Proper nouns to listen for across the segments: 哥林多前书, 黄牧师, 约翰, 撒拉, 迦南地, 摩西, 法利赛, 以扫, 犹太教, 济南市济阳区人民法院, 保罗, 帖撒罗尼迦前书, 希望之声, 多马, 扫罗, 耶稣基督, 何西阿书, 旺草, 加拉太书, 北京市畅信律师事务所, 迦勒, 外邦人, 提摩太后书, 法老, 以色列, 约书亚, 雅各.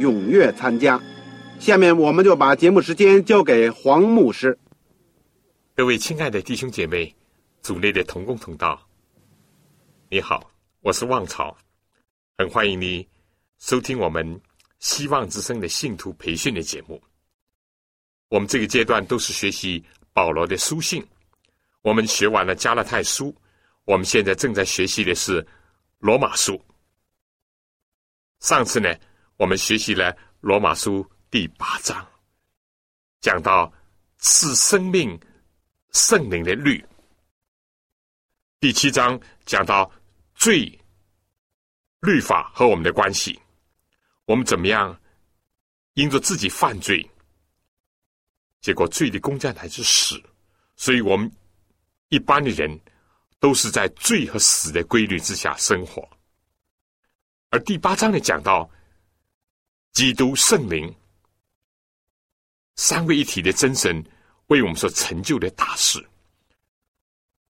踊跃参加。下面我们就把节目时间交给黄牧师。各位亲爱的弟兄姐妹，组内的同工同道，你好，我是旺草，很欢迎你收听我们希望之声的信徒培训的节目。我们这个阶段都是学习保罗的书信，我们学完了加拉太书，我们现在正在学习的是罗马书。上次呢，我们学习了罗马书第8章，讲到赐生命圣灵的律。第7章讲到罪、律法和我们的关系，我们怎么样因着自己犯罪，结果罪的工价乃是死，所以我们一般的人都是在罪和死的规律之下生活。而第8章呢，讲到基督、圣灵三位一体的真神为我们所成就的大事，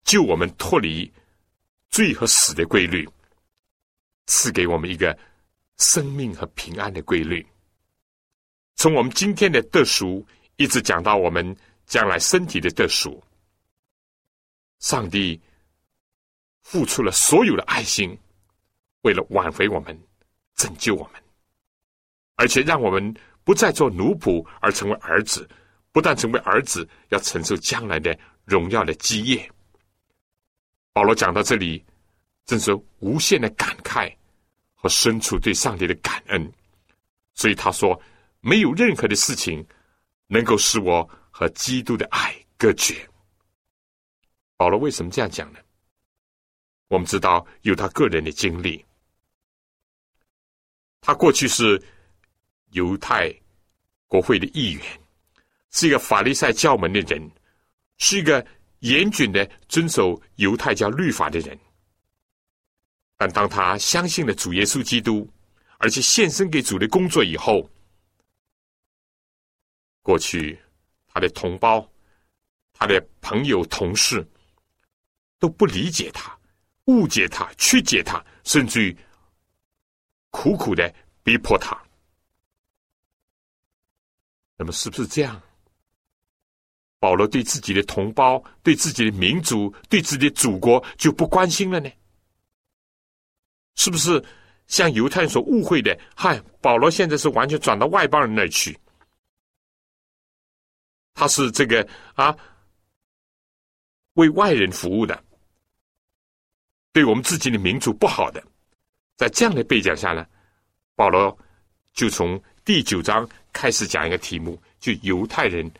救我们脱离罪和死的规律，赐给我们一个生命和平安的规律。从我们今天的得赎一直讲到我们将来身体的得赎，上帝付出了所有的爱心，为了挽回我们，拯救我们，而且让我们不再做奴仆，而成为儿子。不但成为儿子，要承受将来的荣耀的基业。保罗讲到这里，正是无限的感慨和深处对上帝的感恩。所以他说，没有任何的事情能够使我和基督的爱隔绝。保罗为什么这样讲呢？我们知道有他个人的经历，他过去是犹太国会的议员，是一个法利赛教门的人，是一个严谨的遵守犹太教律法的人。但当他相信了主耶稣基督，而且献身给主的工作以后，过去他的同胞、他的朋友、同事都不理解他，误解他，曲解他，甚至于苦苦的逼迫他。那么是不是这样？保罗对自己的同胞、对自己的民族、对自己的祖国就不关心了呢？是不是像犹太人所误会的，保罗现在是完全转到外邦人那去，他是这个为外人服务的，对我们自己的民族不好的。在这样的背景下呢，保罗就从第9章开始讲一个题目，就犹太人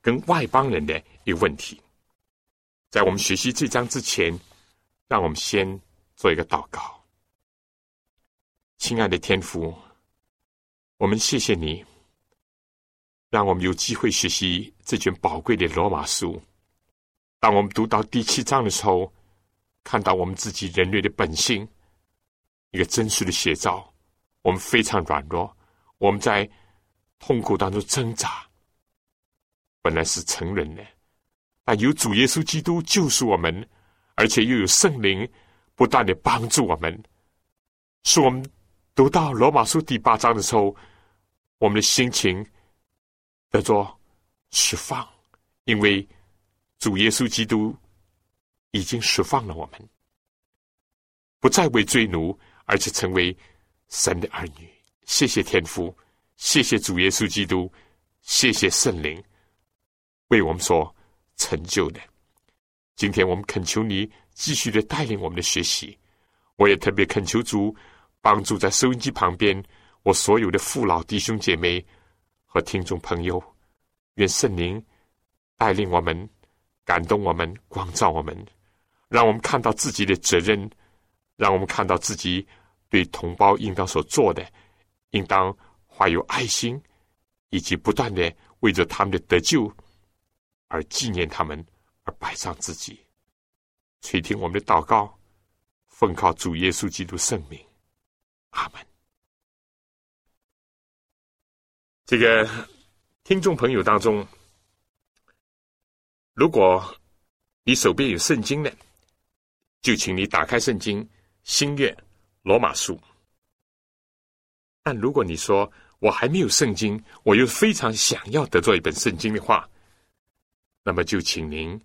跟外邦人的一个问题。在我们学习这章之前，让我们先做一个祷告。亲爱的天父，我们谢谢你，让我们有机会学习这卷宝贵的罗马书。当我们读到第7章的时候，看到我们自己人类的本性，一个真实的写照。我们非常软弱，我们在痛苦当中挣扎，本来是成人的，但有主耶稣基督救赎我们，而且又有圣灵不断的帮助我们，使我们读到罗马书第8章的时候，我们的心情得到释放，因为主耶稣基督已经释放了我们，不再为罪奴，而且成为神的儿女，谢谢天父，谢谢主耶稣基督，谢谢圣灵为我们所成就的。今天我们恳求你继续的带领我们的学习，我也特别恳求主帮助在收音机旁边我所有的父老弟兄姐妹和听众朋友，愿圣灵带领我们，感动我们，光照我们，让我们看到自己的责任，让我们看到自己对同胞应当所做的，应当怀有爱心，以及不断的为着他们的得救而纪念他们，而摆上自己。垂听我们的祷告，奉靠主耶稣基督圣名，阿们。这个听众朋友当中，如果你手边有圣经的，就请你打开圣经新约罗马书。但如果你说我还没有圣经，我又非常想要得到一本圣经的话，那么就请您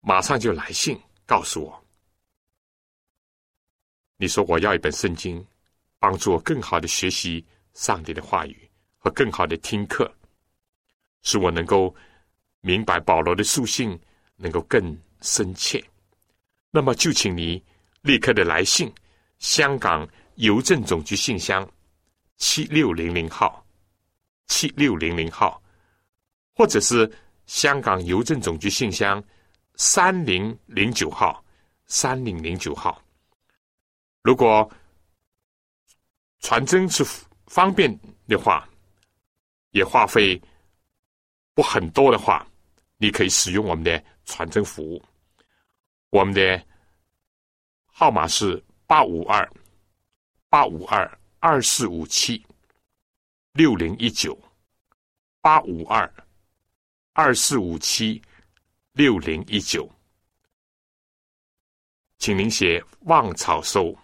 马上就来信告诉我，你说我要一本圣经，帮助我更好的学习上帝的话语和更好的听课，使我能够明白保罗的书信能够更深切。那么就请你立刻的来信，香港邮政总局信箱7600号7600号，或者是香港邮政总局信箱3009号3009号。如果传真是方便的话，也话费不很多的话，你可以使用我们的传真服务。我们的号码是852-852-2457 6019 852-2457 6019。请您写望草收，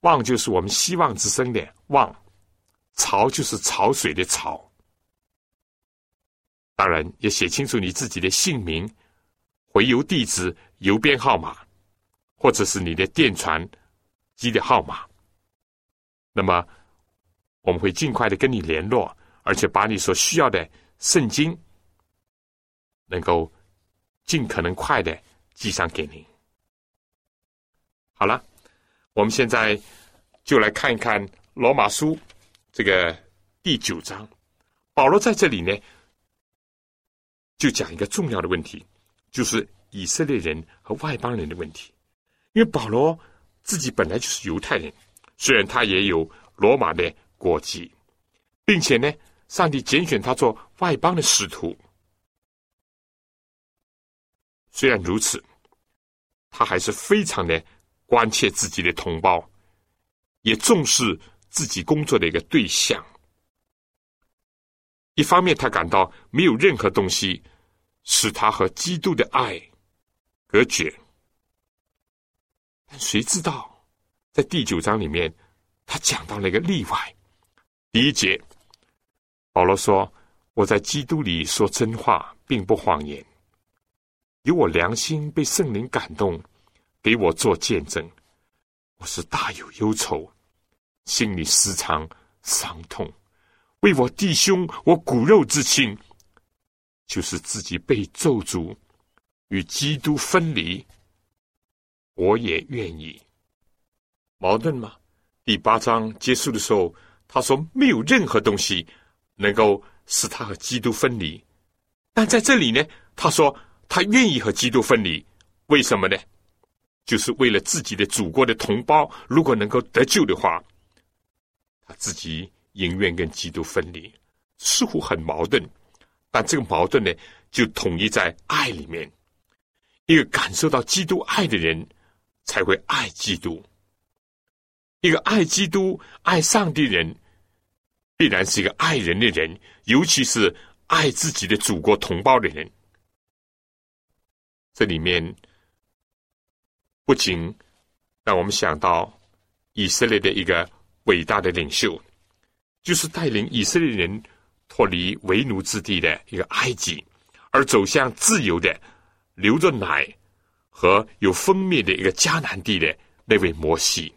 望就是我们希望之声的望，潮就是潮水的潮。当然也写清楚你自己的姓名、回邮地址、邮编号码，或者是你的电传机的号码。那么我们会尽快的跟你联络，而且把你所需要的圣经能够尽可能快的寄上给您。好了，我们现在就来看一看罗马书这个第9章。保罗在这里呢就讲一个重要的问题，就是以色列人和外邦人的问题。因为保罗自己本来就是犹太人，虽然他也有罗马的国籍，并且呢上帝拣选他做外邦的使徒，虽然如此，他还是非常的关切自己的同胞，也重视自己工作的一个对象。一方面他感到没有任何东西使他和基督的爱隔绝，但谁知道在第9章里面他讲到了一个例外。第1节保罗说，我在基督里说真话，并不谎言，有我良心被圣灵感动，给我做见证，我是大有忧愁，心里时常伤痛，为我弟兄，我骨肉之亲，就是自己被咒诅，与基督分离，我也愿意。矛盾吗？第8章结束的时候，他说没有任何东西能够使他和基督分离，但在这里呢，他说他愿意和基督分离。为什么呢？就是为了自己的祖国的同胞，如果能够得救的话，他自己宁愿跟基督分离。似乎很矛盾，但这个矛盾呢，就统一在爱里面。一个感受到基督爱的人，才会爱基督。一个爱基督、爱上帝人，必然是一个爱人的人，尤其是爱自己的祖国同胞的人。这里面不仅让我们想到以色列的一个伟大的领袖，就是带领以色列人脱离为奴之地的一个埃及，而走向自由的、流着奶和有蜂蜜的一个迦南地的那位摩西。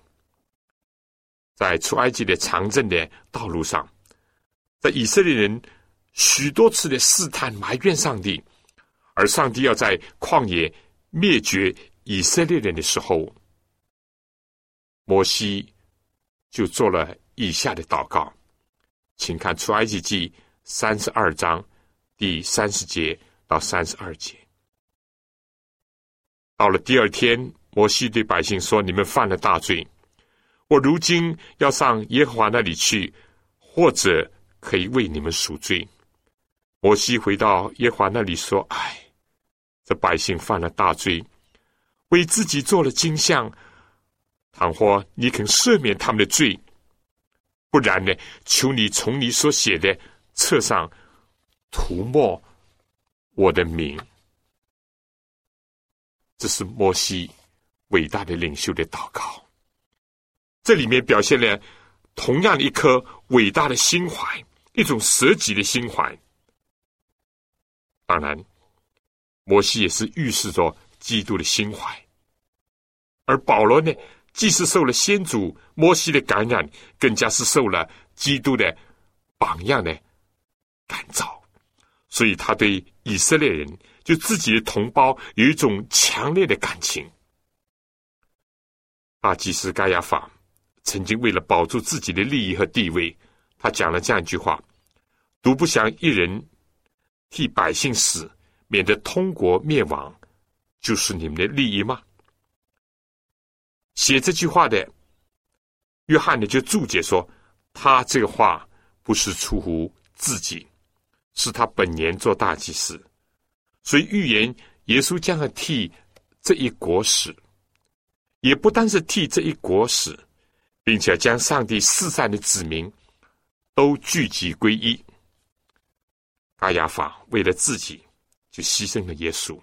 在出埃及的长征的道路上，在以色列人许多次的试探埋怨上帝，而上帝要在旷野灭绝以色列人的时候，摩西就做了以下的祷告，请看出埃及记32章第30节到32节。到了第二天，摩西对百姓说，你们犯了大罪，我如今要上耶和华那里去，或者可以为你们赎罪。摩西回到耶和华那里说，这百姓犯了大罪，为自己做了金像，倘或你肯赦免他们的罪，不然呢，求你从你所写的册上涂抹我的名。这是摩西伟大的领袖的祷告，这里面表现了同样一颗伟大的心怀，一种舍己的心怀。当然，摩西也是预示着基督的心怀，而保罗呢，既是受了先祖摩西的感染，更加是受了基督的榜样的感召，所以他对以色列人，就自己的同胞有一种强烈的感情。大祭司盖亚法曾经为了保住自己的利益和地位，他讲了这样一句话，独不想一人替百姓死，免得通国灭亡，就是你们的利益吗？写这句话的约翰呢，就注解说，他这个话不是出乎自己，是他本年做大祭司，所以预言耶稣将要替这一国死，也不单是替这一国死，并且将上帝四散的子民都聚集归一。盖亚法为了自己就牺牲了耶稣，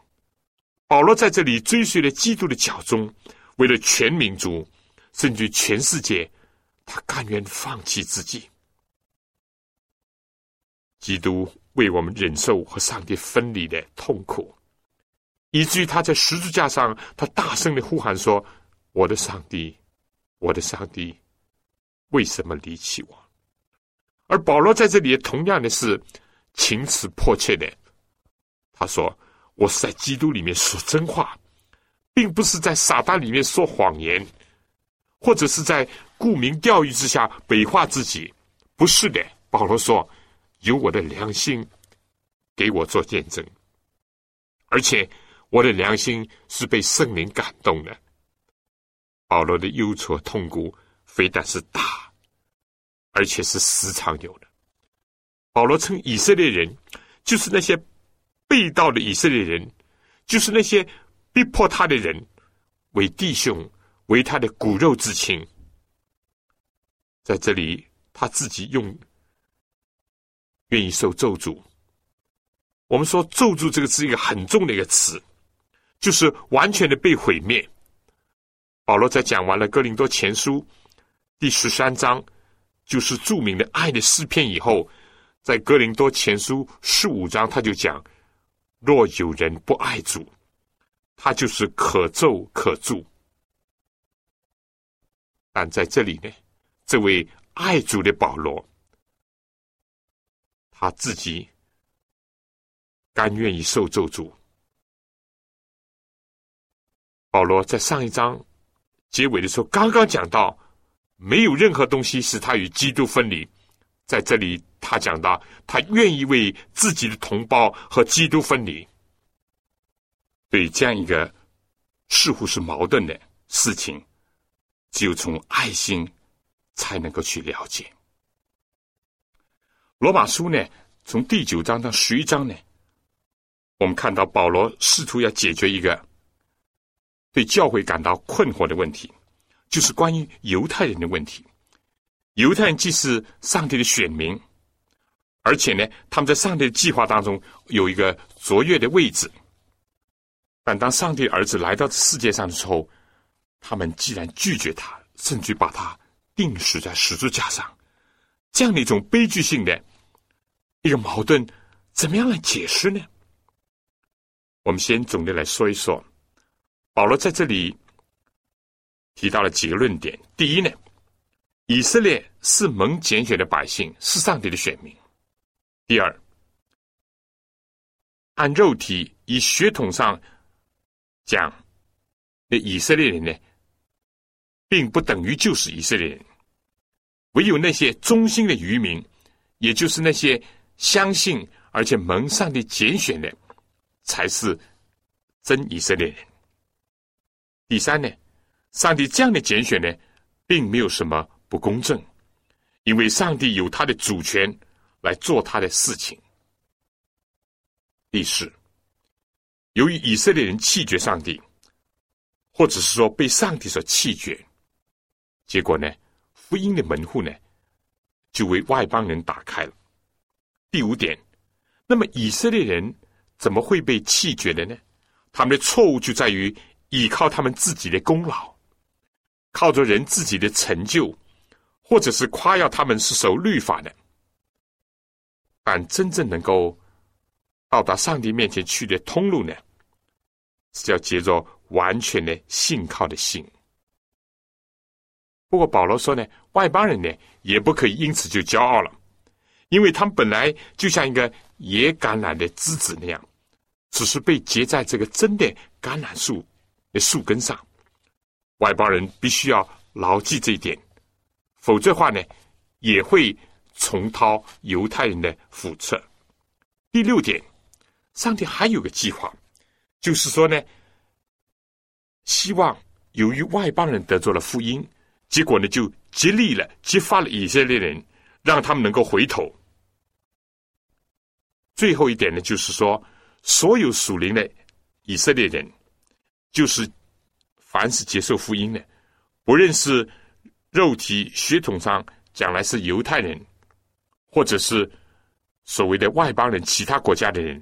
保罗在这里追随了基督的脚踪，为了全民族甚至全世界，他甘愿放弃自己。基督为我们忍受和上帝分离的痛苦，以至于他在十字架上，他大声地呼喊说，我的上帝，我的上帝，为什么离弃我？而保罗在这里也同样的是情辞迫切的，他说，我是在基督里面说真话，并不是在撒旦里面说谎言，或者是在沽名钓誉之下美化自己，不是的。保罗说，有我的良心给我做见证，而且我的良心是被圣灵感动的。保罗的忧愁痛苦非但是大，而且是时常有的。保罗称以色列人，就是那些被盗的以色列人，就是那些逼迫他的人，为弟兄，为他的骨肉之亲。在这里他自己用愿意受咒诅。我们说咒诅这个是一个很重的一个词，就是完全的被毁灭。保罗在讲完了哥林多前书第13章，就是著名的爱的诗篇以后，在哥林多前书15章他就讲，若有人不爱主，他就是可咒可诅。但在这里呢，这位爱主的保罗，他自己甘愿意受咒诅。保罗在上一章结尾的时候刚刚讲到，没有任何东西使他与基督分离，在这里他讲到，他愿意为自己的同胞和基督分离。对这样一个似乎是矛盾的事情，只有从爱心才能够去了解。罗马书呢，从第9章到11章呢，我们看到保罗试图要解决一个对教会感到困惑的问题，就是关于犹太人的问题。犹太人既是上帝的选民，而且呢，他们在上帝的计划当中有一个卓越的位置。但当上帝儿子来到世界上的时候，他们既然拒绝他，甚至把他钉死在十字架上，这样的一种悲剧性的一个矛盾，怎么样来解释呢？我们先总的来说一说，保罗在这里提到了几个论点。第一呢，以色列是蒙拣选的百姓，是上帝的选民。第二，按肉体以血统上讲，那以色列人呢，并不等于就是以色列人。唯有那些忠心的渔民，也就是那些相信而且蒙上帝拣选的，才是真以色列人。第三呢，上帝这样的拣选呢，并没有什么不公正，因为上帝有他的主权来做他的事情。第四，由于以色列人弃绝上帝，或者是说被上帝所弃绝，结果呢，福音的门户呢，就为外邦人打开了。第五点，那么以色列人怎么会被弃绝的呢？他们的错误就在于倚靠他们自己的功劳，靠着人自己的成就，或者是夸耀他们是守律法的。但真正能够到达上帝面前去的通路呢，是要接着完全的信靠的信。不过保罗说呢，外邦人呢也不可以因此就骄傲了，因为他们本来就像一个野橄榄的枝子那样，只是被结在这个真的橄榄树的树根上。外邦人必须要牢记这一点，否则的话呢，也会重蹈犹太人的覆辙。第六点，上帝还有个计划，就是说呢，希望由于外邦人得着了福音，结果呢，就激发了以色列人，让他们能够回头。最后一点呢，就是说，所有属灵的以色列人，就是凡是接受福音的，不论是肉体血统上将来是犹太人，或者是所谓的外邦人、其他国家的人，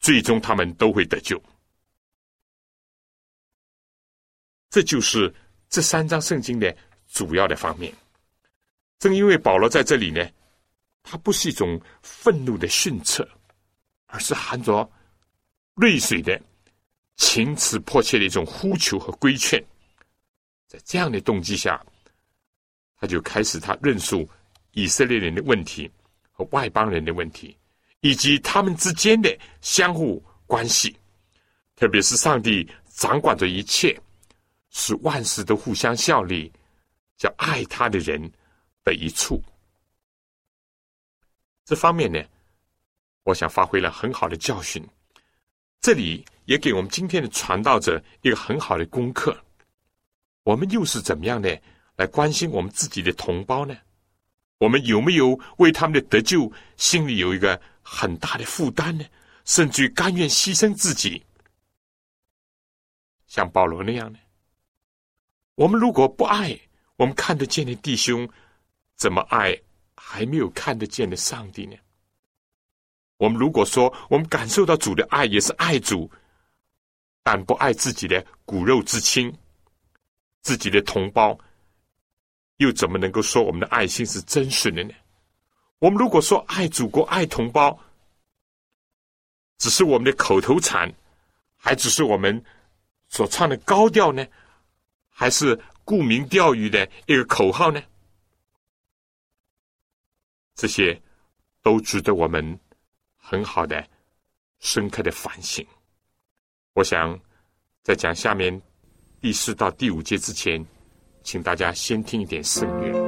最终他们都会得救。这就是这三章圣经的主要的方面。正因为保罗在这里呢，他不是一种愤怒的训斥，而是含着泪水的情辞迫切的一种呼求和规劝。在这样的动机下，他就开始他论述以色列人的问题和外邦人的问题，以及他们之间的相互关系，特别是上帝掌管着一切，使万事都互相效力，叫爱他的人的一处。这方面呢，我想发挥了很好的教训。这里也给我们今天的传道者一个很好的功课。我们又是怎么样的来关心我们自己的同胞呢？我们有没有为他们的得救心里有一个很大的负担呢？甚至于甘愿牺牲自己，像保罗那样呢？我们如果不爱我们看得见的弟兄，怎么爱还没有看得见的上帝呢？我们如果说我们感受到主的爱，也是爱主，但不爱自己的骨肉之亲、自己的同胞，又怎么能够说我们的爱心是真实的呢？我们如果说爱祖国、爱同胞，只是我们的口头禅，还只是我们所唱的高调呢？还是沽名钓誉的一个口号呢？这些都值得我们很好的、深刻的反省。我想在讲下面第四到第五节之前，请大家先听一点圣乐。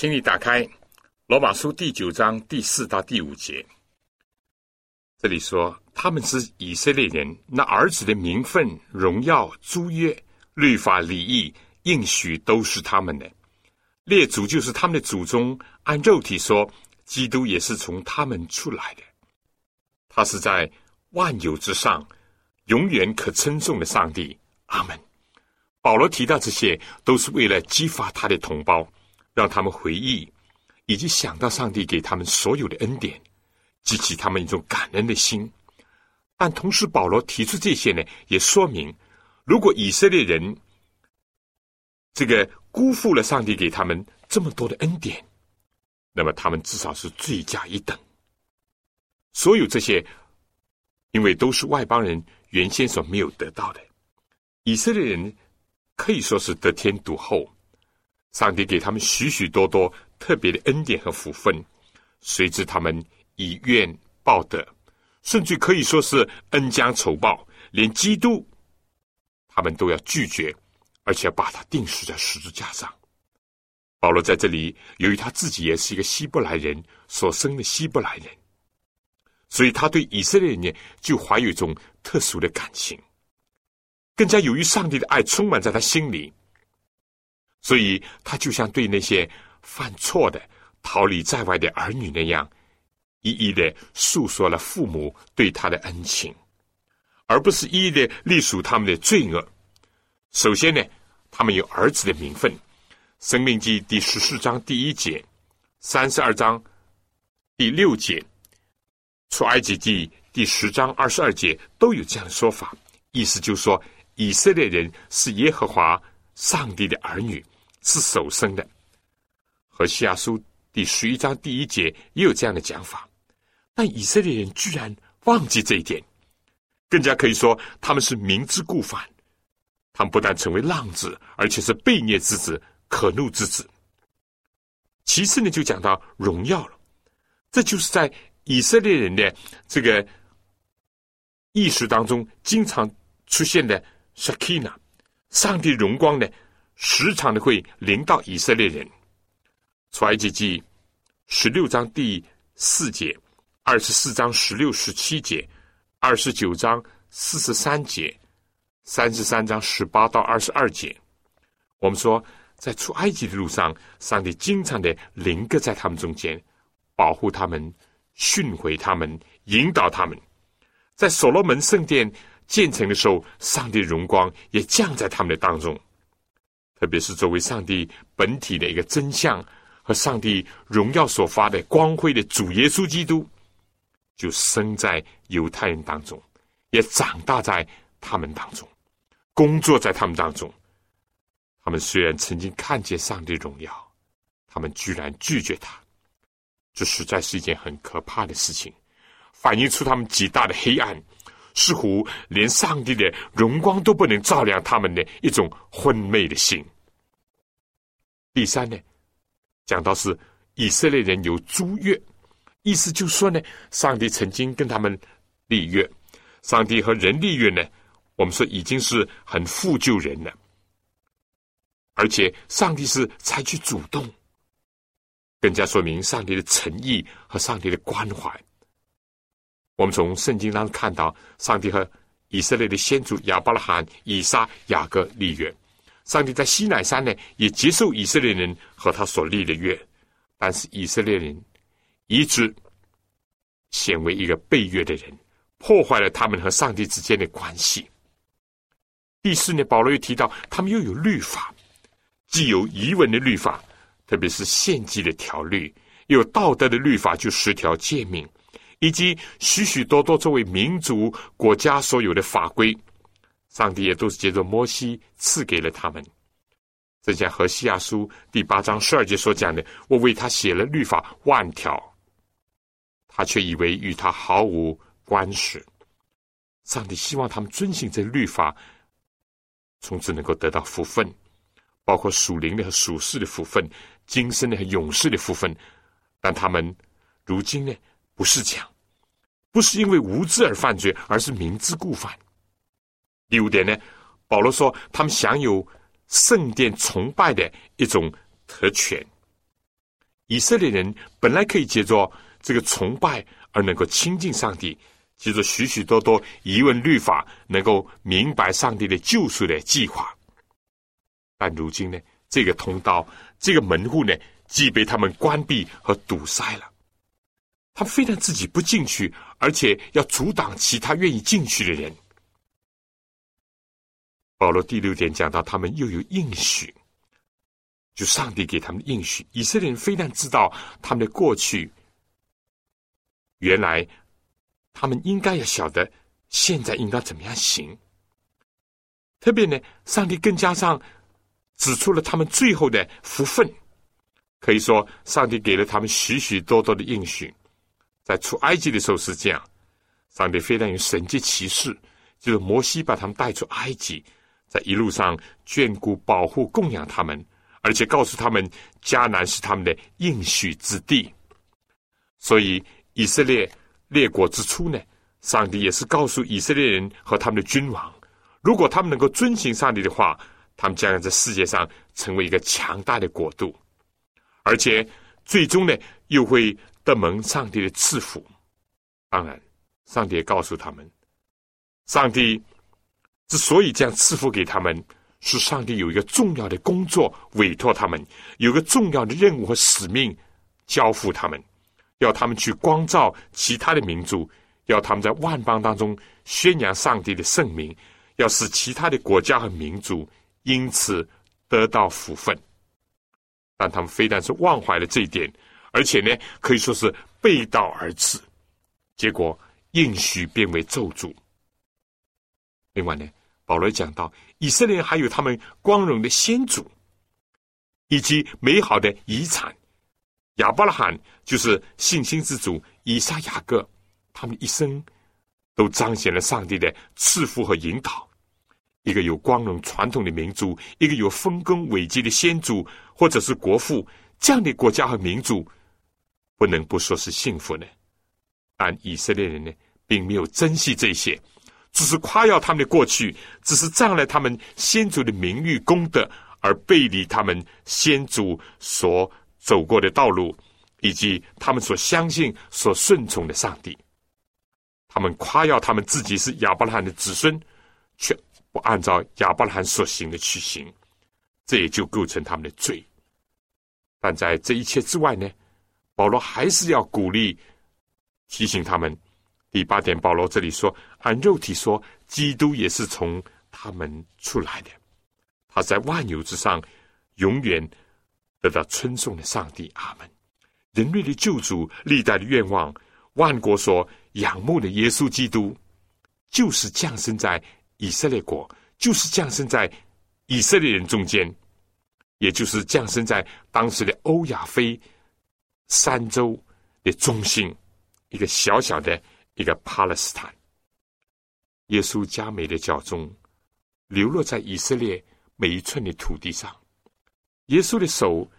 请你打开罗马书第9章第4到第5节，这里说他们是以色列人，那儿子的名分、荣耀、诸约、律法、礼义、应许都是他们的。列祖就是他们的祖宗，按肉体说，基督也是从他们出来的。他是在万有之上，永远可称颂的上帝。阿们。保罗提到这些，都是为了激发他的同胞，让他们回忆以及想到上帝给他们所有的恩典，激起他们一种感恩的心。但同时保罗提出这些呢，也说明如果以色列人辜负了上帝给他们这么多的恩典，那么他们至少是罪加一等。所有这些因为都是外邦人原先所没有得到的，以色列人可以说是得天独厚，上帝给他们许许多多特别的恩典和福分，随之他们以怨报德，甚至可以说是恩将仇报，连基督他们都要拒绝，而且把他钉死在十字架上。保罗在这里，由于他自己也是一个希伯来人，所生的希伯来人，所以他对以色列人就怀有一种特殊的感情，更加由于上帝的爱充满在他心里，所以他就像对那些犯错的逃离在外的儿女那样，一一的诉说了父母对他的恩情，而不是一一的隶属他们的罪恶。首先呢，他们有儿子的名分，生命记第14章第1节、32章第6节、出埃及记第10章22节都有这样的说法，意思就是说以色列人是耶和华上帝的儿女，是首生的。和西阿书第11章第1节也有这样的讲法，但以色列人居然忘记这一点，更加可以说他们是明知故犯，他们不但成为浪子，而且是悖逆之子、可怒之子。其次呢，就讲到荣耀了，这就是在以色列人的这个意识当中经常出现的 Shekinah， 上帝荣光呢，时常的会临到以色列人。出埃及记16章第4节、24章16、17节、29章43节、33章18到22节，我们说在出埃及的路上，上帝经常的临格在他们中间，保护他们，训诲他们，引导他们。在所罗门圣殿建成的时候，上帝荣光也降在他们的当中，特别是作为上帝本体的一个真相和上帝荣耀所发的光辉的主耶稣基督，就生在犹太人当中，也长大在他们当中，工作在他们当中。他们虽然曾经看见上帝荣耀，他们居然拒绝他，这实在是一件很可怕的事情，反映出他们极大的黑暗，似乎连上帝的荣光都不能照亮他们的一种昏昧的心。第三呢，讲到是以色列人有诸约，意思就是说呢，上帝曾经跟他们立约，上帝和人立约呢，我们说已经是很负旧人了，而且上帝是采取主动，更加说明上帝的诚意和上帝的关怀。我们从圣经当中看到，上帝和以色列的先祖亚伯拉罕、以撒、雅各立约，上帝在西乃山呢也接受以色列人和他所立的约，但是以色列人一直显为一个背约的人，破坏了他们和上帝之间的关系。第四呢，保罗又提到他们又有律法，既有遗文的律法，特别是献祭的条律，也有道德的律法，就10条诫命，以及许许多多作为民族国家所有的法规，上帝也都是借着摩西赐给了他们。这像何西阿书第8章12节所讲的，我为他写了律法10000条，他却以为与他毫无关系。上帝希望他们遵行这律法，从此能够得到福分，包括属灵的和属世的福分，今生的和永世的福分。但他们如今呢，不是这样，不是因为无知而犯罪，而是明知故犯。第5点呢，保罗说他们享有圣殿崇拜的一种特权，以色列人本来可以借着这个崇拜而能够亲近上帝，借着许许多多疑问律法能够明白上帝的救赎的计划。但如今呢，这个通道这个门户呢既被他们关闭和堵塞了，他们非但自己不进去，而且要阻挡其他愿意进去的人。保罗第6点讲到他们又有应许，就上帝给他们的应许。以色列人非但知道他们的过去，原来他们应该要晓得现在应该怎么样行。特别呢，上帝更加上指出了他们最后的福分。可以说上帝给了他们许许多多的应许。在出埃及的时候是这样，上帝非常有神迹奇事，就是摩西把他们带出埃及，在一路上眷顾保护供养他们，而且告诉他们迦南是他们的应许之地。所以以色列列国之初呢，上帝也是告诉以色列人和他们的君王，如果他们能够遵行上帝的话，他们将在世界上成为一个强大的国度，而且最终呢又会得蒙上帝的赐福。当然上帝也告诉他们，上帝之所以这样赐福给他们，是上帝有一个重要的工作委托他们，有一个重要的任务和使命交付他们，要他们去光照其他的民族，要他们在万邦当中宣扬上帝的圣名，要使其他的国家和民族因此得到福分。但他们非但是忘怀了这一点，而且呢可以说是背道而驰，结果应许变为咒诅。另外呢，保罗讲到以色列人还有他们光荣的先祖以及美好的遗产，亚伯拉罕就是信心之祖，以撒雅各，他们一生都彰显了上帝的赐福和引导。一个有光荣传统的民族，一个有丰功伟绩的先祖或者是国父，这样的国家和民族不能不说是幸福呢。但以色列人呢并没有珍惜这些，只是夸耀他们的过去，只是仗赖他们先祖的名誉功德，而背离他们先祖所走过的道路，以及他们所相信所顺从的上帝。他们夸耀他们自己是亚伯拉罕的子孙，却不按照亚伯拉罕所行的去行，这也就构成他们的罪。但在这一切之外呢，保罗还是要鼓励提醒他们。第8点，保罗这里说，按肉体说，基督也是从他们出来的，他在万有之上，永远得到称颂的上帝。阿们。人类的救主，历代的愿望，万国所仰慕的耶稣基督，就是降生在以色列国，就是降生在以色列人中间，也就是降生在当时的欧亚非三洲的中心，一个小小的一个巴勒斯坦。耶稣佳美的脚中流落在以色列每一寸的土地上，耶稣的手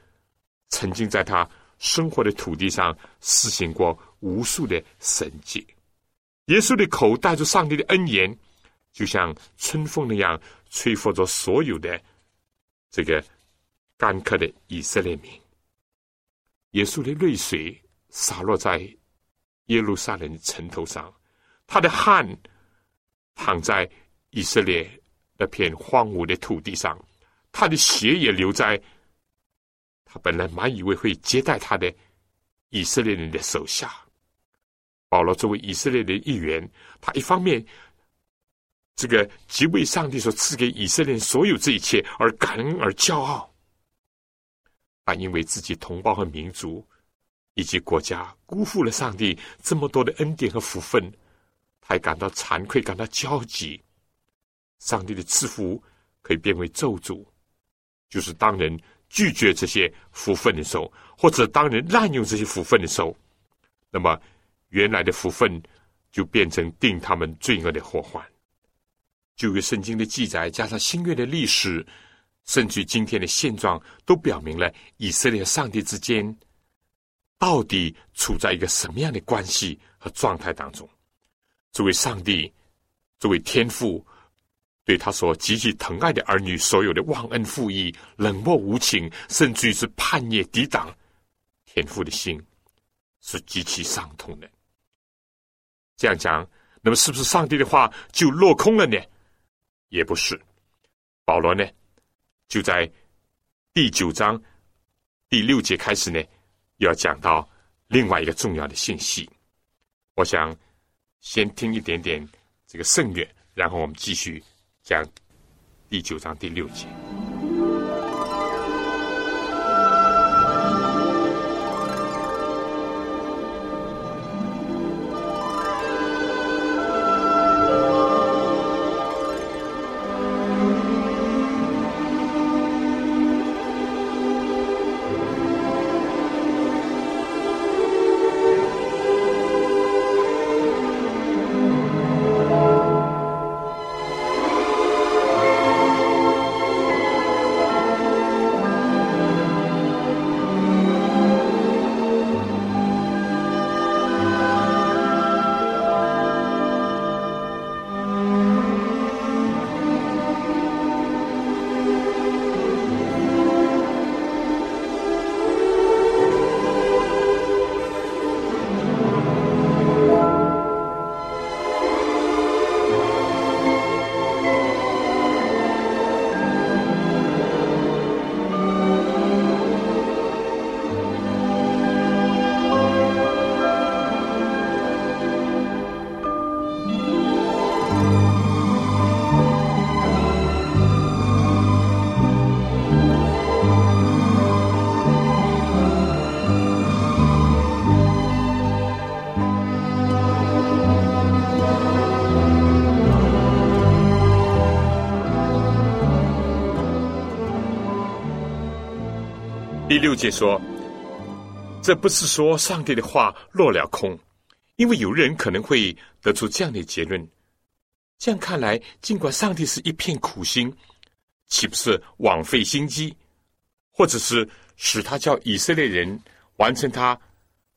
曾经在他生活的土地上施行过无数的神迹，耶稣的口带着上帝的恩言，就像春风那样吹拂着所有的这个干渴的以色列民。耶稣的泪水洒落在耶路撒冷的城头上，他的汗淌在以色列那片荒芜的土地上，他的血也流在他本来满以为会接待他的以色列人的手下。保罗作为以色列的一员，他一方面这个即为上帝所赐给以色列人所有这一切而感恩而骄傲，但因为自己同胞和民族以及国家辜负了上帝这么多的恩典和福分，他也感到惭愧，感到焦急。上帝的赐福可以变为咒诅，就是当人拒绝这些福分的时候，或者当人滥用这些福分的时候，那么原来的福分就变成定他们罪恶的祸患。旧约圣经的记载加上新约的历史，甚至今天的现状，都表明了以色列和上帝之间到底处在一个什么样的关系和状态当中。作为上帝，作为天父，对他所极其疼爱的儿女所有的忘恩负义、冷漠无情，甚至于是叛逆抵挡，天父的心是极其伤痛的。这样讲，那么是不是上帝的话就落空了呢？也不是。保罗呢，就在第9章第6节开始呢，要讲到另外一个重要的信息。我想先听一点点这个圣乐，然后我们继续讲第9章第6节。第6节说，这不是说上帝的话落了空，因为有人可能会得出这样的结论，这样看来，尽管上帝是一片苦心，岂不是枉费心机，或者是使他叫以色列人完成他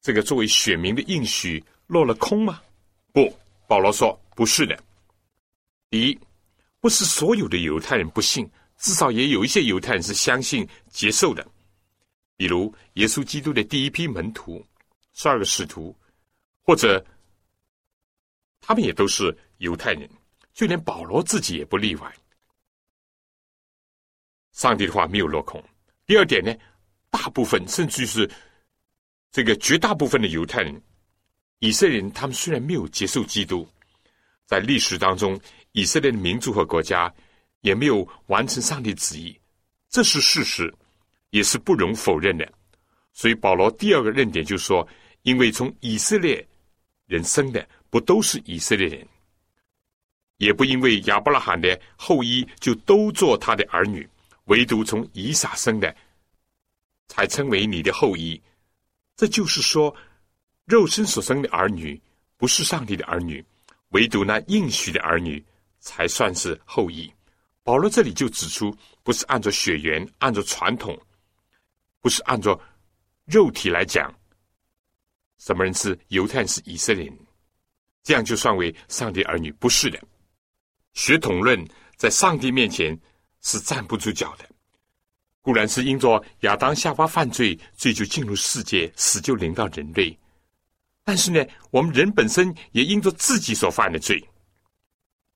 这个作为选民的应许落了空吗？不，保罗说不是的。第一，不是所有的犹太人不信，至少也有一些犹太人是相信接受的，比如耶稣基督的第一批门徒12个使徒，或者他们也都是犹太人，就连保罗自己也不例外。上帝的话没有落空。第二点呢，大部分甚至是这个绝大部分的犹太人、以色列人，他们虽然没有接受基督，在历史当中以色列的民族和国家也没有完成上帝旨意，这是事实，也是不容否认的。所以保罗第二个论点就是说，因为从以色列人生的不都是以色列人，也不因为亚伯拉罕的后裔就都做他的儿女，唯独从以撒生的才称为你的后裔。这就是说，肉身所生的儿女不是上帝的儿女，唯独那应许的儿女才算是后裔。保罗这里就指出，不是按照血缘，按照传统，不是按照肉体来讲，什么人是犹太人是以色列人，这样就算为上帝儿女，不是的。血统论在上帝面前是站不住脚的。固然是因着亚当夏娃犯罪，罪就进入世界，死就临到人类，但是呢，我们人本身也因着自己所犯的罪，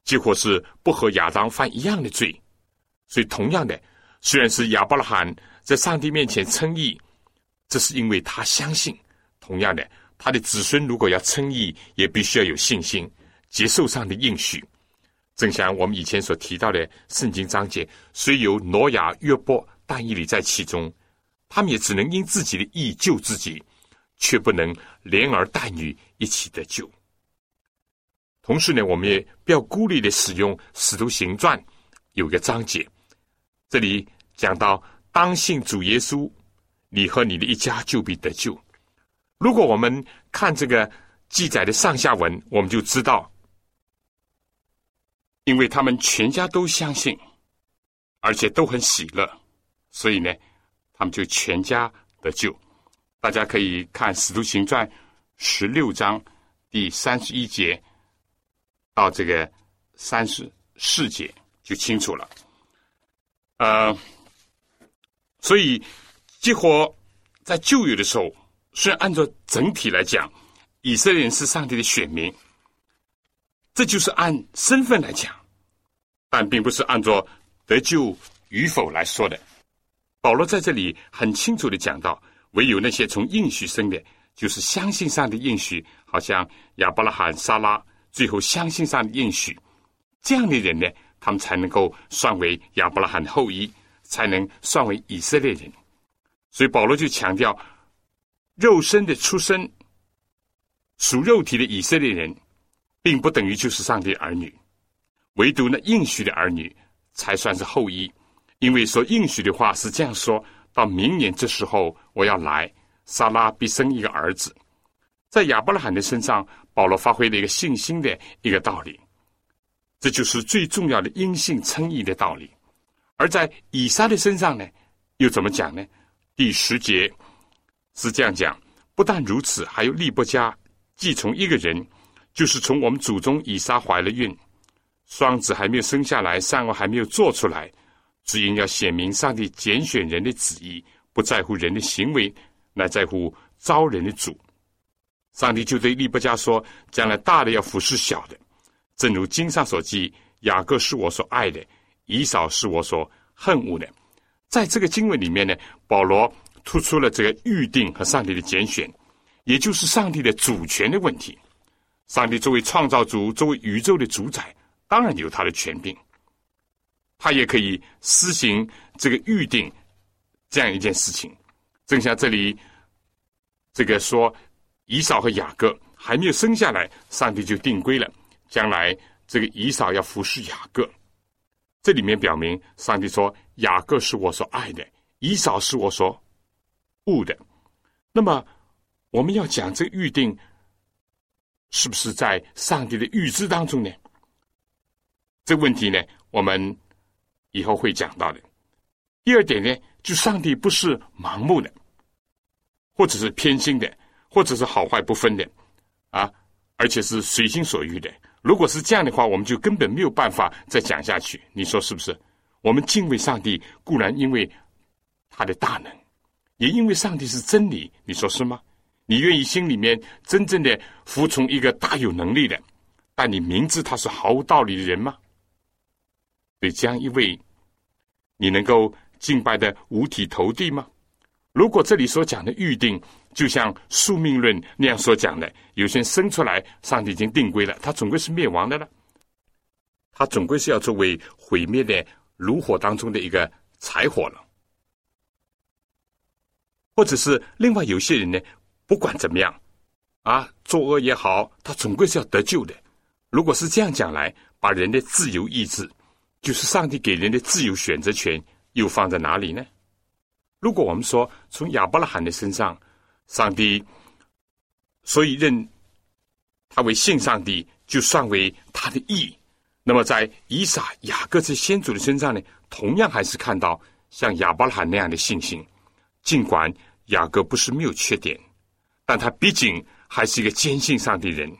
结果是不和亚当犯一样的罪。所以同样的，虽然是亚伯拉罕在上帝面前称义，这是因为他相信，同样的，他的子孙如果要称义，也必须要有信心接受上帝应许。正像我们以前所提到的圣经章节，虽有挪亚、约伯、但以理在其中，他们也只能因自己的义救自己，却不能连儿带女一起得救。同时呢，我们也不要孤立的使用《使徒行传》有个章节，这里讲到，当信主耶稣，你和你的一家就必得救。如果我们看这个记载的上下文，我们就知道，因为他们全家都相信，而且都很喜乐，所以呢，他们就全家得救。大家可以看《使徒行传》16章第31节到这个34节就清楚了。所以，结果在旧约的时候，虽然按照整体来讲，以色列人是上帝的选民，这就是按身份来讲，但并不是按照得救与否来说的。保罗在这里很清楚地讲到，唯有那些从应许生的，就是相信上帝应许，好像亚伯拉罕、撒拉最后相信上帝应许，这样的人呢，他们才能够算为亚伯拉罕后裔，才能算为以色列人。所以保罗就强调，肉身的出身属肉体的以色列人，并不等于就是上帝儿女，唯独那应许的儿女才算是后裔。因为所应许的话是这样说，到明年这时候我要来，撒拉必生一个儿子。在亚伯拉罕的身上，保罗发挥了一个信心的一个道理，这就是最重要的因信称义的道理。而在以撒的身上呢，又怎么讲呢？第10节是这样讲，不但如此，还有利伯家既从一个人，就是从我们祖宗以撒怀了孕，双子还没有生下来，善恶还没有做出来，只因要显明上帝拣选人的旨意，不在乎人的行为，乃在乎招人的主。上帝就对利伯家说，将来大的要服侍小的，正如经上所记，雅各是我所爱的，以扫是我所恨恶的。在这个经文里面呢，保罗突出了这个预定和上帝的拣选，也就是上帝的主权的问题。上帝作为创造主，作为宇宙的主宰，当然有他的权柄，他也可以施行这个预定这样一件事情。正像这里这个说，以扫和雅各还没有生下来，上帝就定规了，将来这个以扫要服侍雅各。这里面表明，上帝说雅各是我所爱的，以扫是我所恶的。那么我们要讲这个预定是不是在上帝的预知当中呢？这问题呢，我们以后会讲到的。第二点呢，就上帝不是盲目的，或者是偏心的，或者是好坏不分的啊，而且是随心所欲的。如果是这样的话，我们就根本没有办法再讲下去，你说是不是？我们敬畏上帝固然因为他的大能，也因为上帝是真理，你说是吗？你愿意心里面真正的服从一个大有能力的，但你明知他是毫无道理的人吗？对这样一位，你能够敬拜的五体投地吗？如果这里所讲的预定就像宿命论那样所讲的，有些人生出来上帝已经定规了，他总归是灭亡的了，他总归是要作为毁灭的炉火当中的一个柴火了。或者是另外有些人呢，不管怎么样啊，作恶也好，他总归是要得救的。如果是这样讲来，把人的自由意志，就是上帝给人的自由选择权，又放在哪里呢？如果我们说从亚伯拉罕的身上，上帝所以认他为信上帝，就算为他的义，那么在以撒、雅各这先祖的身上呢，同样还是看到像亚伯拉罕那样的信心。尽管雅各不是没有缺点，但他毕竟还是一个坚信上帝人。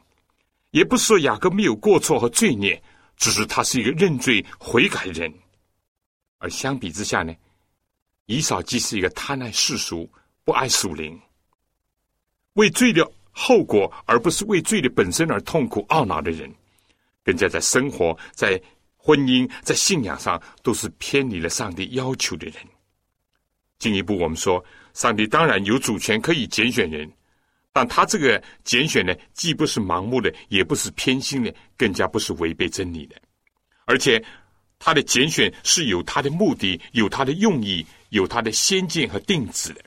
也不是说雅各没有过错和罪孽，只是他是一个认罪悔改人。而相比之下呢，以扫既是一个贪爱世俗、不爱属灵，为罪的后果而不是为罪的本身而痛苦懊恼的人，更加在生活、在婚姻、在信仰上都是偏离了上帝要求的人。进一步我们说，上帝当然有主权可以拣选人，但他这个拣选呢，既不是盲目的，也不是偏心的，更加不是违背真理的。而且他的拣选是有他的目的，有他的用意，有他的先见和定旨的。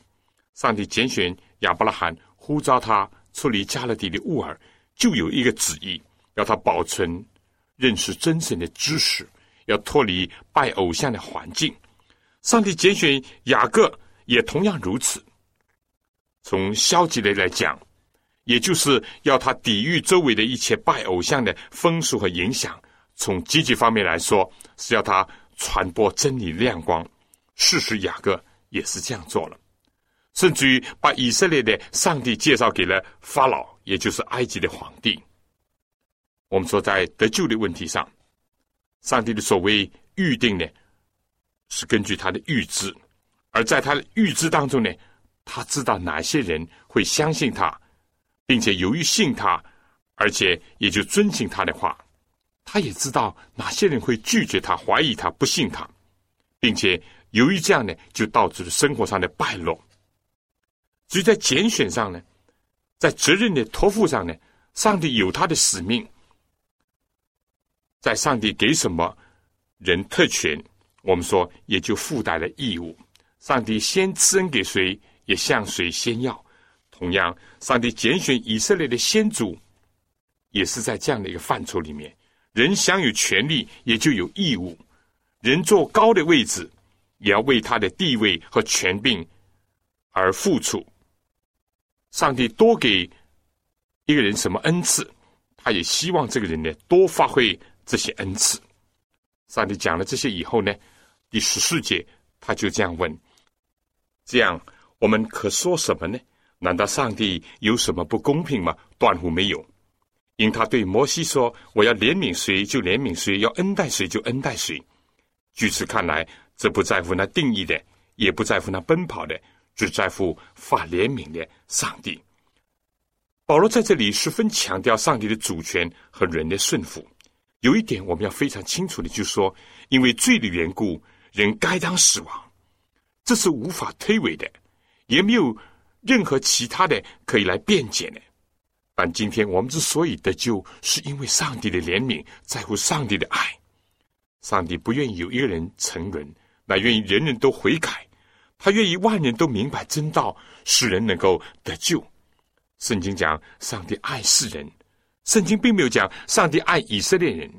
上帝拣选亚伯拉罕，呼召他出离迦勒底的乌尔，就有一个旨意，要他保存认识真神的知识，要脱离拜偶像的环境。上帝拣选雅各也同样如此，从消极的来讲，也就是要他抵御周围的一切拜偶像的风俗和影响；从积极方面来说，是要他传播真理亮光。事实雅各也是这样做了，甚至于把以色列的上帝介绍给了法老，也就是埃及的皇帝。我们说在得救的问题上，上帝的所谓预定呢，是根据他的预知，而在他的预知当中呢，他知道哪些人会相信他，并且由于信他，而且也就遵行他的话。他也知道哪些人会拒绝他、怀疑他、不信他，并且由于这样呢，就导致了生活上的败落。所以在拣选上呢，在责任的托付上呢，上帝有他的使命。在上帝给什么人特权，我们说也就附带了义务。上帝先赐恩给谁，也向谁先要。同样，上帝拣选以色列的先祖，也是在这样的一个范畴里面。人享有权利，也就有义务。人坐高的位置，也要为他的地位和权柄而付出。上帝多给一个人什么恩赐，他也希望这个人呢多发挥这些恩赐。上帝讲了这些以后呢，第14节他就这样问：这样我们可说什么呢？难道上帝有什么不公平吗？断乎没有。因他对摩西说：我要怜悯谁就怜悯谁，要恩待谁就恩待谁。据此看来，这不在乎那定义的，也不在乎那奔跑的，只在乎发怜悯的上帝。保罗在这里十分强调上帝的主权和人的顺服。有一点我们要非常清楚的，就是说，因为罪的缘故，人该当死亡，这是无法推诿的，也没有任何其他的可以来辩解的。但今天我们之所以得救，是因为上帝的怜悯，在乎上帝的爱。上帝不愿意有一个人沉沦，乃愿意人人都悔改。他愿意万人都明白真道，使人能够得救。圣经讲上帝爱世人，圣经并没有讲上帝爱以色列人。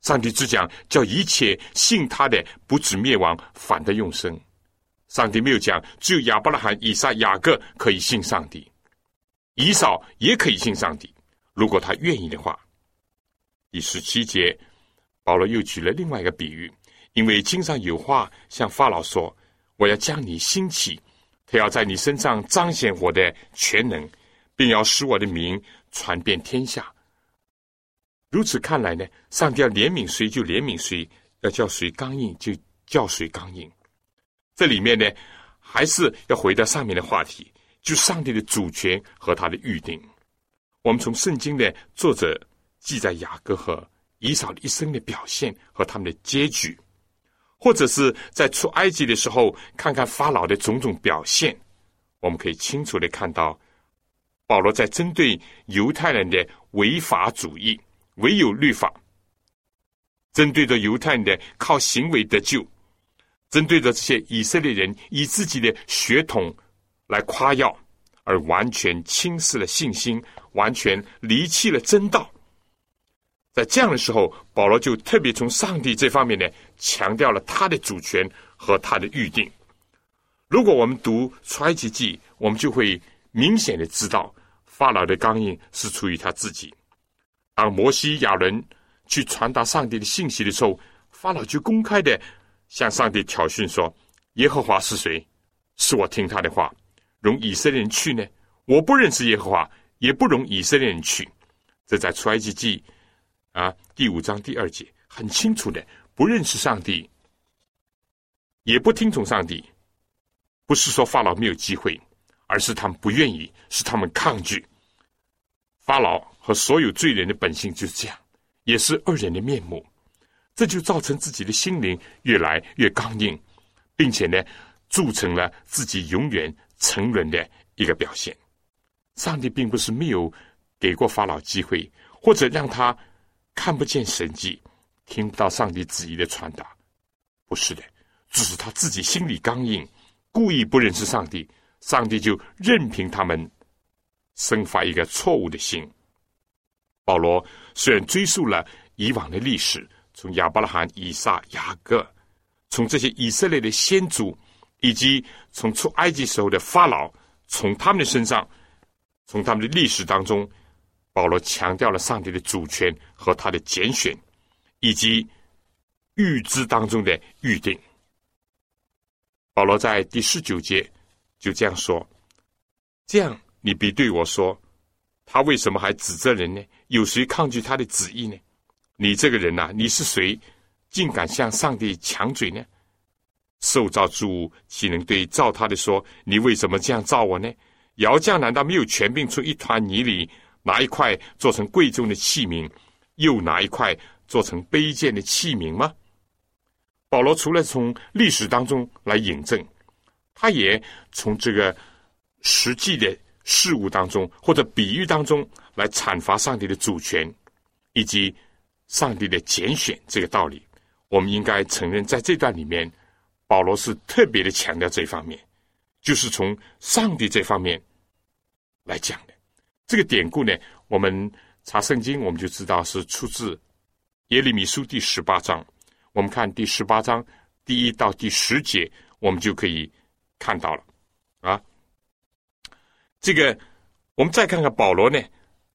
上帝只讲叫一切信他的不至灭亡，反得永生。上帝没有讲只有亚伯拉罕、以撒、雅各可以信上帝，以扫也可以信上帝，如果他愿意的话。第17节保罗又举了另外一个比喻，因为经上有话向法老说：我要将你兴起，他要在你身上彰显我的全能，并要使我的名传遍天下。如此看来呢，上帝要怜悯谁就怜悯谁，要叫谁刚硬就叫谁刚硬。这里面呢，还是要回到上面的话题，就上帝的主权和他的预定。我们从圣经的作者记载雅各和以扫的一生的表现和他们的结局，或者是在出埃及的时候看看法老的种种表现，我们可以清楚地看到保罗在针对犹太人的违法主义、唯有律法，针对着犹太人的靠行为得救，针对着这些以色列人以自己的血统来夸耀，而完全轻视了信心，完全离弃了真道。在这样的时候，保罗就特别从上帝这方面呢，强调了他的主权和他的预定。如果我们读出埃及记，我们就会明显的知道法老的刚硬是出于他自己。当摩西、亚伦去传达上帝的信息的时候，法老就公开的向上帝挑衅说：耶和华是谁？是我听他的话，容以色列人去呢？我不认识耶和华，也不容以色列人去。这在出埃及记第5章第2节很清楚的，不认识上帝，也不听从上帝，不是说法老没有机会，而是他们不愿意，是他们抗拒。法老和所有罪人的本性就是这样，也是恶人的面目。这就造成自己的心灵越来越刚硬，并且呢，铸成了自己永远沉沦的一个表现。上帝并不是没有给过法老机会，或者让他看不见神迹，听不到上帝旨意的传达，不是的，只是他自己心里刚硬，故意不认识上帝，上帝就任凭他们生发一个错误的心。保罗虽然追溯了以往的历史，从亚伯拉罕、以撒、雅各，从这些以色列的先祖，以及从出埃及时候的法老，从他们的身上，从他们的历史当中，保罗强调了上帝的主权和他的拣选，以及预知当中的预定。保罗在第19节就这样说：这样你必对我说，他为什么还指责人呢？有谁抗拒他的旨意呢？你这个人啊，你是谁，竟敢向上帝强嘴呢？受造之物岂能对造他的说：你为什么这样造我呢？窑匠难道没有权柄出一团泥里，拿一块做成贵重的器皿，又拿一块做成卑贱的器皿吗？保罗除了从历史当中来引证，他也从这个实际的事物当中或者比喻当中来阐发上帝的主权以及上帝的拣选这个道理。我们应该承认，在这段里面保罗是特别的强调这方面，就是从上帝这方面来讲的。这个典故呢，我们查圣经我们就知道是出自耶利米书第18章。我们看第18章第1到第10节，我们就可以看到了啊。这个我们再看看保罗呢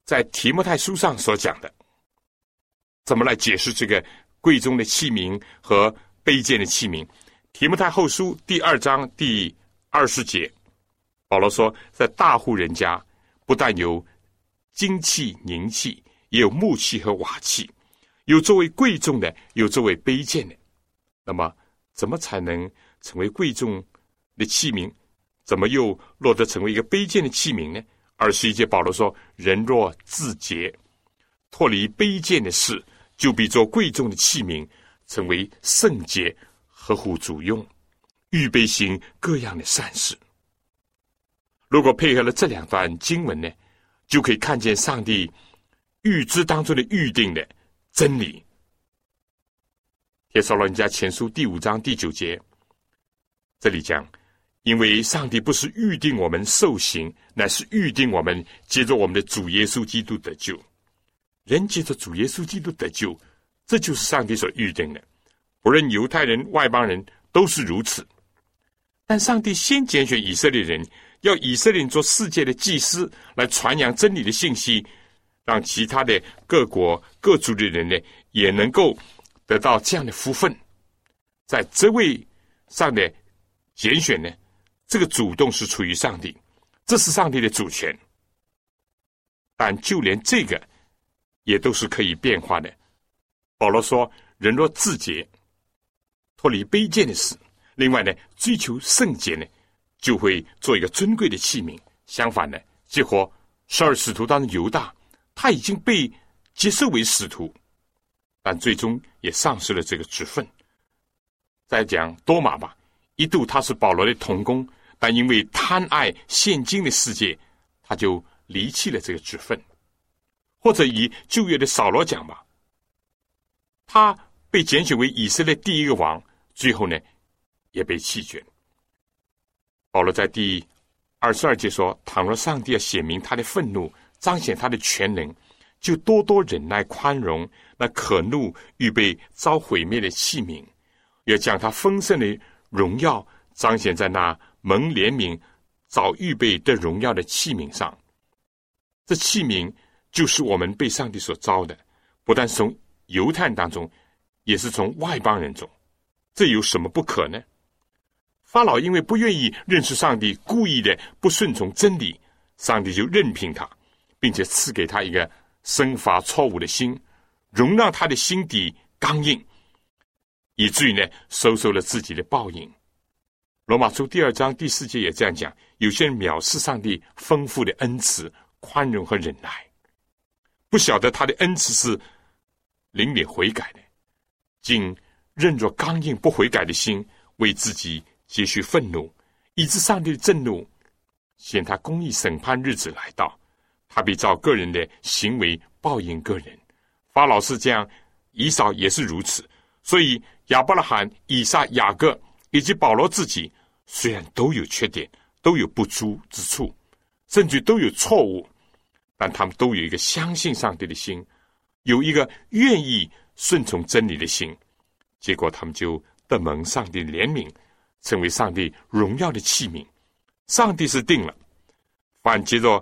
在提摩太书上所讲的怎么来解释这个贵重的器皿和卑贱的器皿。提摩太后书第2章第20节，保罗说，在大户人家不但有金器银器，也有木器和瓦器，有作为贵重的，有作为卑贱的。那么怎么才能成为贵重的器皿，怎么又落得成为一个卑贱的器皿呢？21节保罗说，人若自洁，脱离卑贱的事，就必做贵重的器皿，成为圣洁，合乎主用，预备行各样的善事。如果配合了这两段经文呢，就可以看见上帝预知当中的预定的真理。帖撒罗尼迦前书第5章第9节，这里讲，因为上帝不是预定我们受刑，乃是预定我们接着我们的主耶稣基督得救。人接着主耶稣基督得救，这就是上帝所预定的，不论犹太人外邦人都是如此。但上帝先拣选以色列人，要以色列人做世界的祭司，来传扬真理的信息，让其他的各国各族的人呢，也能够得到这样的福分。在这位上的拣选呢，这个主动是出于上帝，这是上帝的主权。但就连这个也都是可以变化的。保罗说，人若自洁，脱离卑贱的事，另外呢，追求圣洁呢，就会做一个尊贵的器皿。相反呢，结果12使徒当中犹大，他已经被接受为使徒，但最终也丧失了这个职分。再讲多马吧，一度他是保罗的同工，但因为贪爱现今的世界，他就离弃了这个职分。或者以旧约的扫罗讲吧，他被拣选为以色列第一个王，最后呢也被弃绝。保罗在第22节说，倘若上帝要显明他的愤怒，彰显他的全能，就多多忍耐宽容那可怒预备遭毁灭的器皿，也将他丰盛的荣耀彰显在那蒙怜悯早预备得荣耀的器皿上。这器皿就是我们被上帝所召的，不但从犹太人当中，也是从外邦人中，这有什么不可呢？法老因为不愿意认识上帝，故意的不顺从真理，上帝就任凭他，并且赐给他一个生发错误的心，容让他的心底刚硬，以至于呢收受了自己的报应。罗马书2章第4节也这样讲，有些人藐视上帝丰富的恩慈、宽容和忍耐，不晓得他的恩慈是灵里悔改的，竟任着刚硬不悔改的心为自己积蓄愤怒，以致上帝的震怒显他公义审判日子来到，他必照个人的行为报应个人。法老是这样，以扫也是如此，所以亚伯拉罕、以撒、雅各以及保罗自己，虽然都有缺点，都有不足之处，甚至都有错误，但他们都有一个相信上帝的心，有一个愿意顺从真理的心，结果他们就得蒙上帝怜悯，成为上帝荣耀的器皿。上帝是定了，凡接着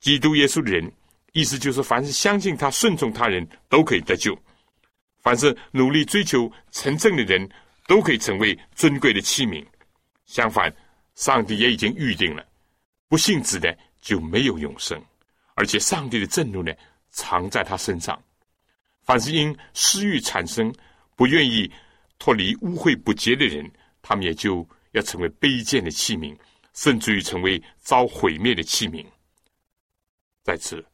基督耶稣的人，意思就是凡是相信他、顺从他人都可以得救，凡是努力追求成圣的人都可以成为尊贵的器皿。相反，上帝也已经预定了，不信子的就没有永生，而且上帝的震怒呢藏在他身上。凡是因私欲产生不愿意脱离污秽不洁的人，他们也就要成为卑贱的器皿，甚至于成为遭毁灭的器皿。在此，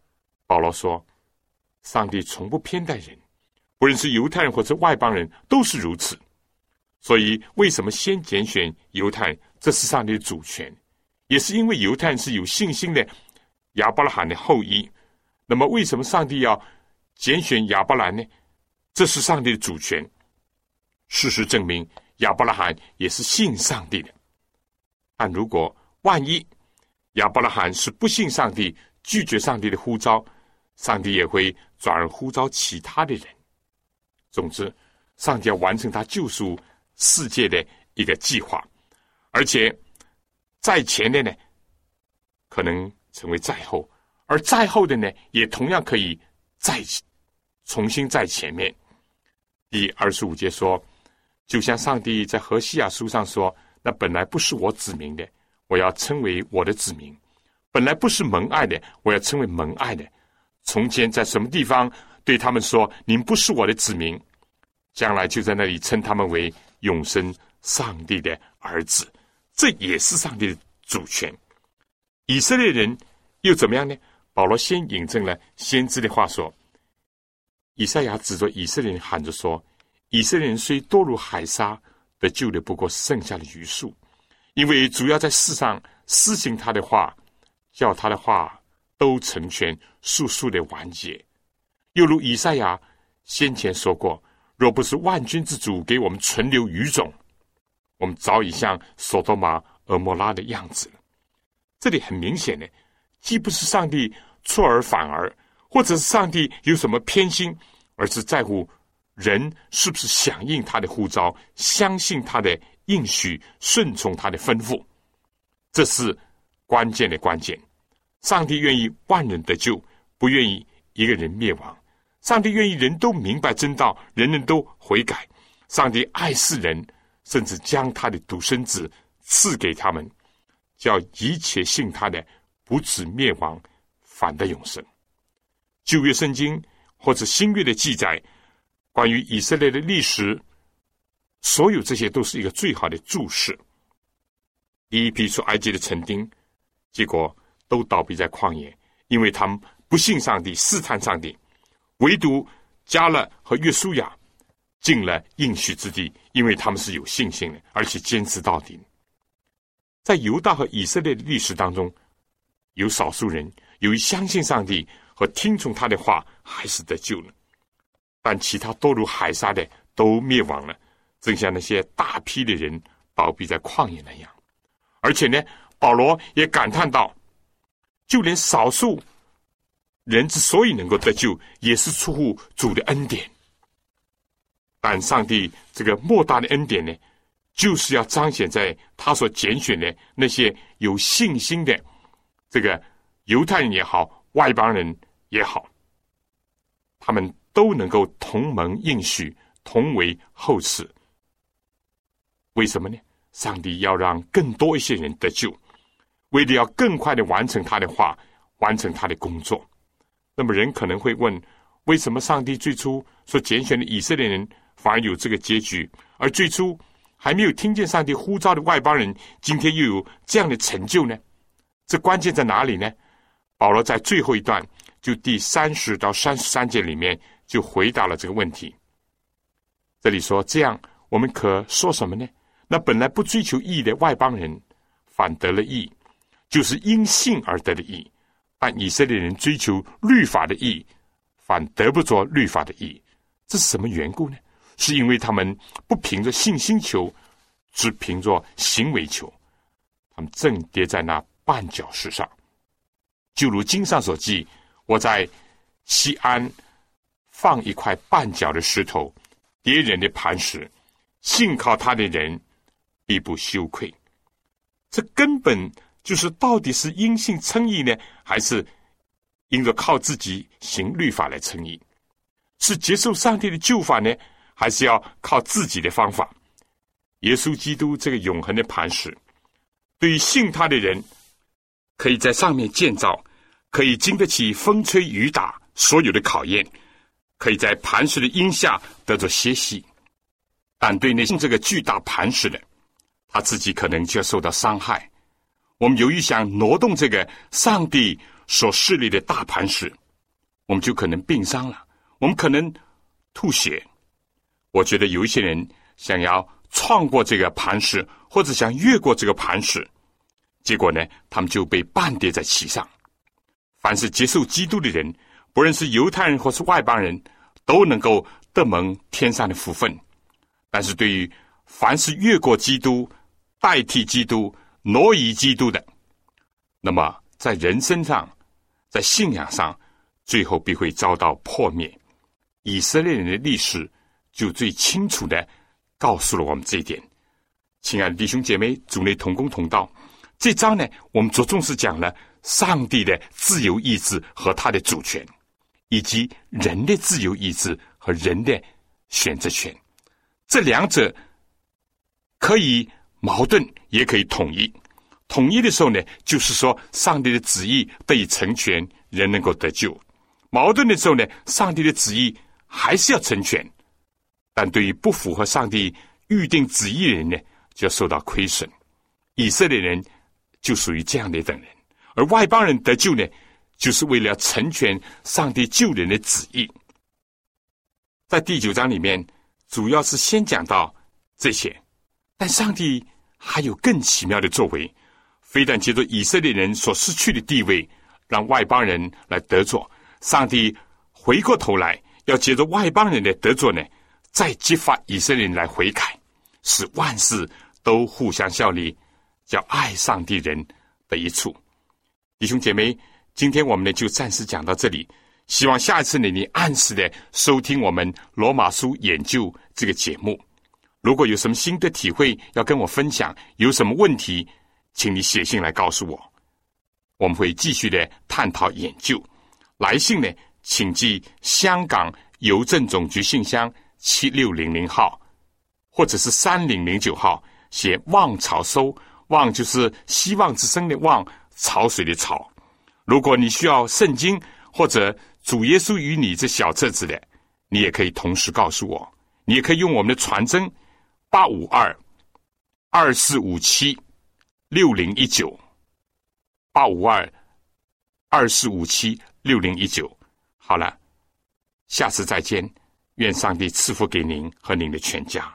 保罗说，上帝从不偏待人，无论是犹太人或是外邦人，都是如此。所以为什么先拣选犹太人，这是上帝的主权，也是因为犹太人是有信心的亚伯拉罕的后裔。那么为什么上帝要拣选亚伯兰呢？这是上帝的主权。事实证明，亚伯拉罕也是信上帝的。但如果万一亚伯拉罕是不信上帝，拒绝上帝的呼召，上帝也会转而呼召其他的人。总之，上帝要完成他救赎世界的一个计划，而且在前的呢，可能成为在后，而在后的呢，也同样可以再重新在前面。第25节说，就像上帝在何西阿书上说，那本来不是我子民的，我要称为我的子民；本来不是蒙爱的，我要称为蒙爱的。从前在什么地方对他们说，你们不是我的子民，将来就在那里称他们为永生上帝的儿子。这也是上帝的主权。以色列人又怎么样呢？保罗先引证了先知的话说，以赛亚指着以色列人喊着说，以色列人虽多如海沙，得救的不过剩下的余数，因为主要在世上施行他的话，叫他的话都成全，速速的完结。又如以赛亚先前说过，若不是万军之主给我们存留余种，我们早已像所多玛蛾摩拉的样子了。这里很明显的，既不是上帝出尔反尔，或者是上帝有什么偏心，而是在乎人是不是响应他的呼召，相信他的应许，顺从他的吩咐。这是关键的关键。上帝愿意万人得救，不愿意一个人灭亡。上帝愿意人都明白真道，人人都悔改。上帝爱世人，甚至将他的独生子赐给他们，叫一切信他的不止灭亡，反得永生。旧约圣经或者新约的记载关于以色列的历史，所有这些都是一个最好的注释。第一批出埃及的成丁，结果都倒闭在旷野，因为他们不信上帝，试探上帝。唯独迦勒和约书亚进了应许之地，因为他们是有信心的，而且坚持到底。在犹大和以色列的历史当中，有少数人由于相信上帝和听从他的话，还是得救了。但其他多如海沙的都灭亡了，正像那些大批的人倒闭在旷野那样。而且呢，保罗也感叹到，就连少数人之所以能够得救，也是出乎主的恩典。但上帝这个莫大的恩典呢，就是要彰显在他所拣选的那些有信心的这个犹太人也好，外邦人也好，他们都能够同盟应许，同为后嗣。为什么呢？上帝要让更多一些人得救，为了要更快地完成他的话，完成他的工作。那么人可能会问，为什么上帝最初所拣选的以色列人反而有这个结局，而最初还没有听见上帝呼召的外邦人，今天又有这样的成就呢？这关键在哪里呢？保罗在最后一段，就第30到33节里面就回答了这个问题。这里说，这样我们可说什么呢？那本来不追求义的外邦人反得了义，就是因信而得的义；但以色列人追求律法的义，反得不着律法的义。这是什么缘故呢？是因为他们不凭着信心求，只凭着行为求，他们正跌在那绊脚石上。就如经上所记，我在西安放一块绊脚的石头，跌人的磐石，信靠他的人必不羞愧。这根本就是到底是因信称义呢，还是因着靠自己行律法来称义？是接受上帝的救法呢，还是要靠自己的方法？耶稣基督这个永恒的磐石，对于信他的人，可以在上面建造，可以经得起风吹雨打所有的考验，可以在磐石的荫下得着歇息。但对那这个巨大磐石的，他自己可能就受到伤害。我们由于想挪动这个上帝所设立的大磐石，我们就可能病伤了，我们可能吐血。我觉得有一些人想要撞过这个磐石，或者想越过这个磐石，结果呢，他们就被绊跌在其上。凡是接受基督的人，不论是犹太人或是外邦人，都能够得蒙天上的福分。但是对于凡是越过基督、代替基督、挪移基督的，那么在人身上、在信仰上，最后必会遭到破灭。以色列人的历史就最清楚地告诉了我们这一点。亲爱的弟兄姐妹，主内同工同道，这章呢，我们着重是讲了上帝的自由意志和他的主权，以及人的自由意志和人的选择权。这两者可以矛盾，也可以统一。统一的时候呢，就是说上帝的旨意得以成全，人能够得救；矛盾的时候呢，上帝的旨意还是要成全，但对于不符合上帝预定旨意的人呢，就要受到亏损。以色列人就属于这样的一等人，而外邦人得救呢，就是为了成全上帝救人的旨意。在第9章里面，主要是先讲到这些，但上帝还有更奇妙的作为，非但接着以色列人所失去的地位，让外邦人来得着，上帝回过头来要接着外邦人的得着呢，再激发以色列人来悔改，使万事都互相效力，叫爱上帝人的一处。弟兄姐妹，今天我们呢就暂时讲到这里，希望下一次呢你按时的收听我们罗马书研究这个节目。如果有什么新的体会要跟我分享，有什么问题，请你写信来告诉我，我们会继续的探讨研究。来信呢，请寄香港邮政总局信箱7600号，或者是3009号，写望潮收，望就是希望之声的望，潮水的潮。如果你需要圣经或者主耶稣与你这小册子的，你也可以同时告诉我，你也可以用我们的传真852-2457-6019，852-2457-6019。好了，下次再见，愿上帝赐福给您和您的全家。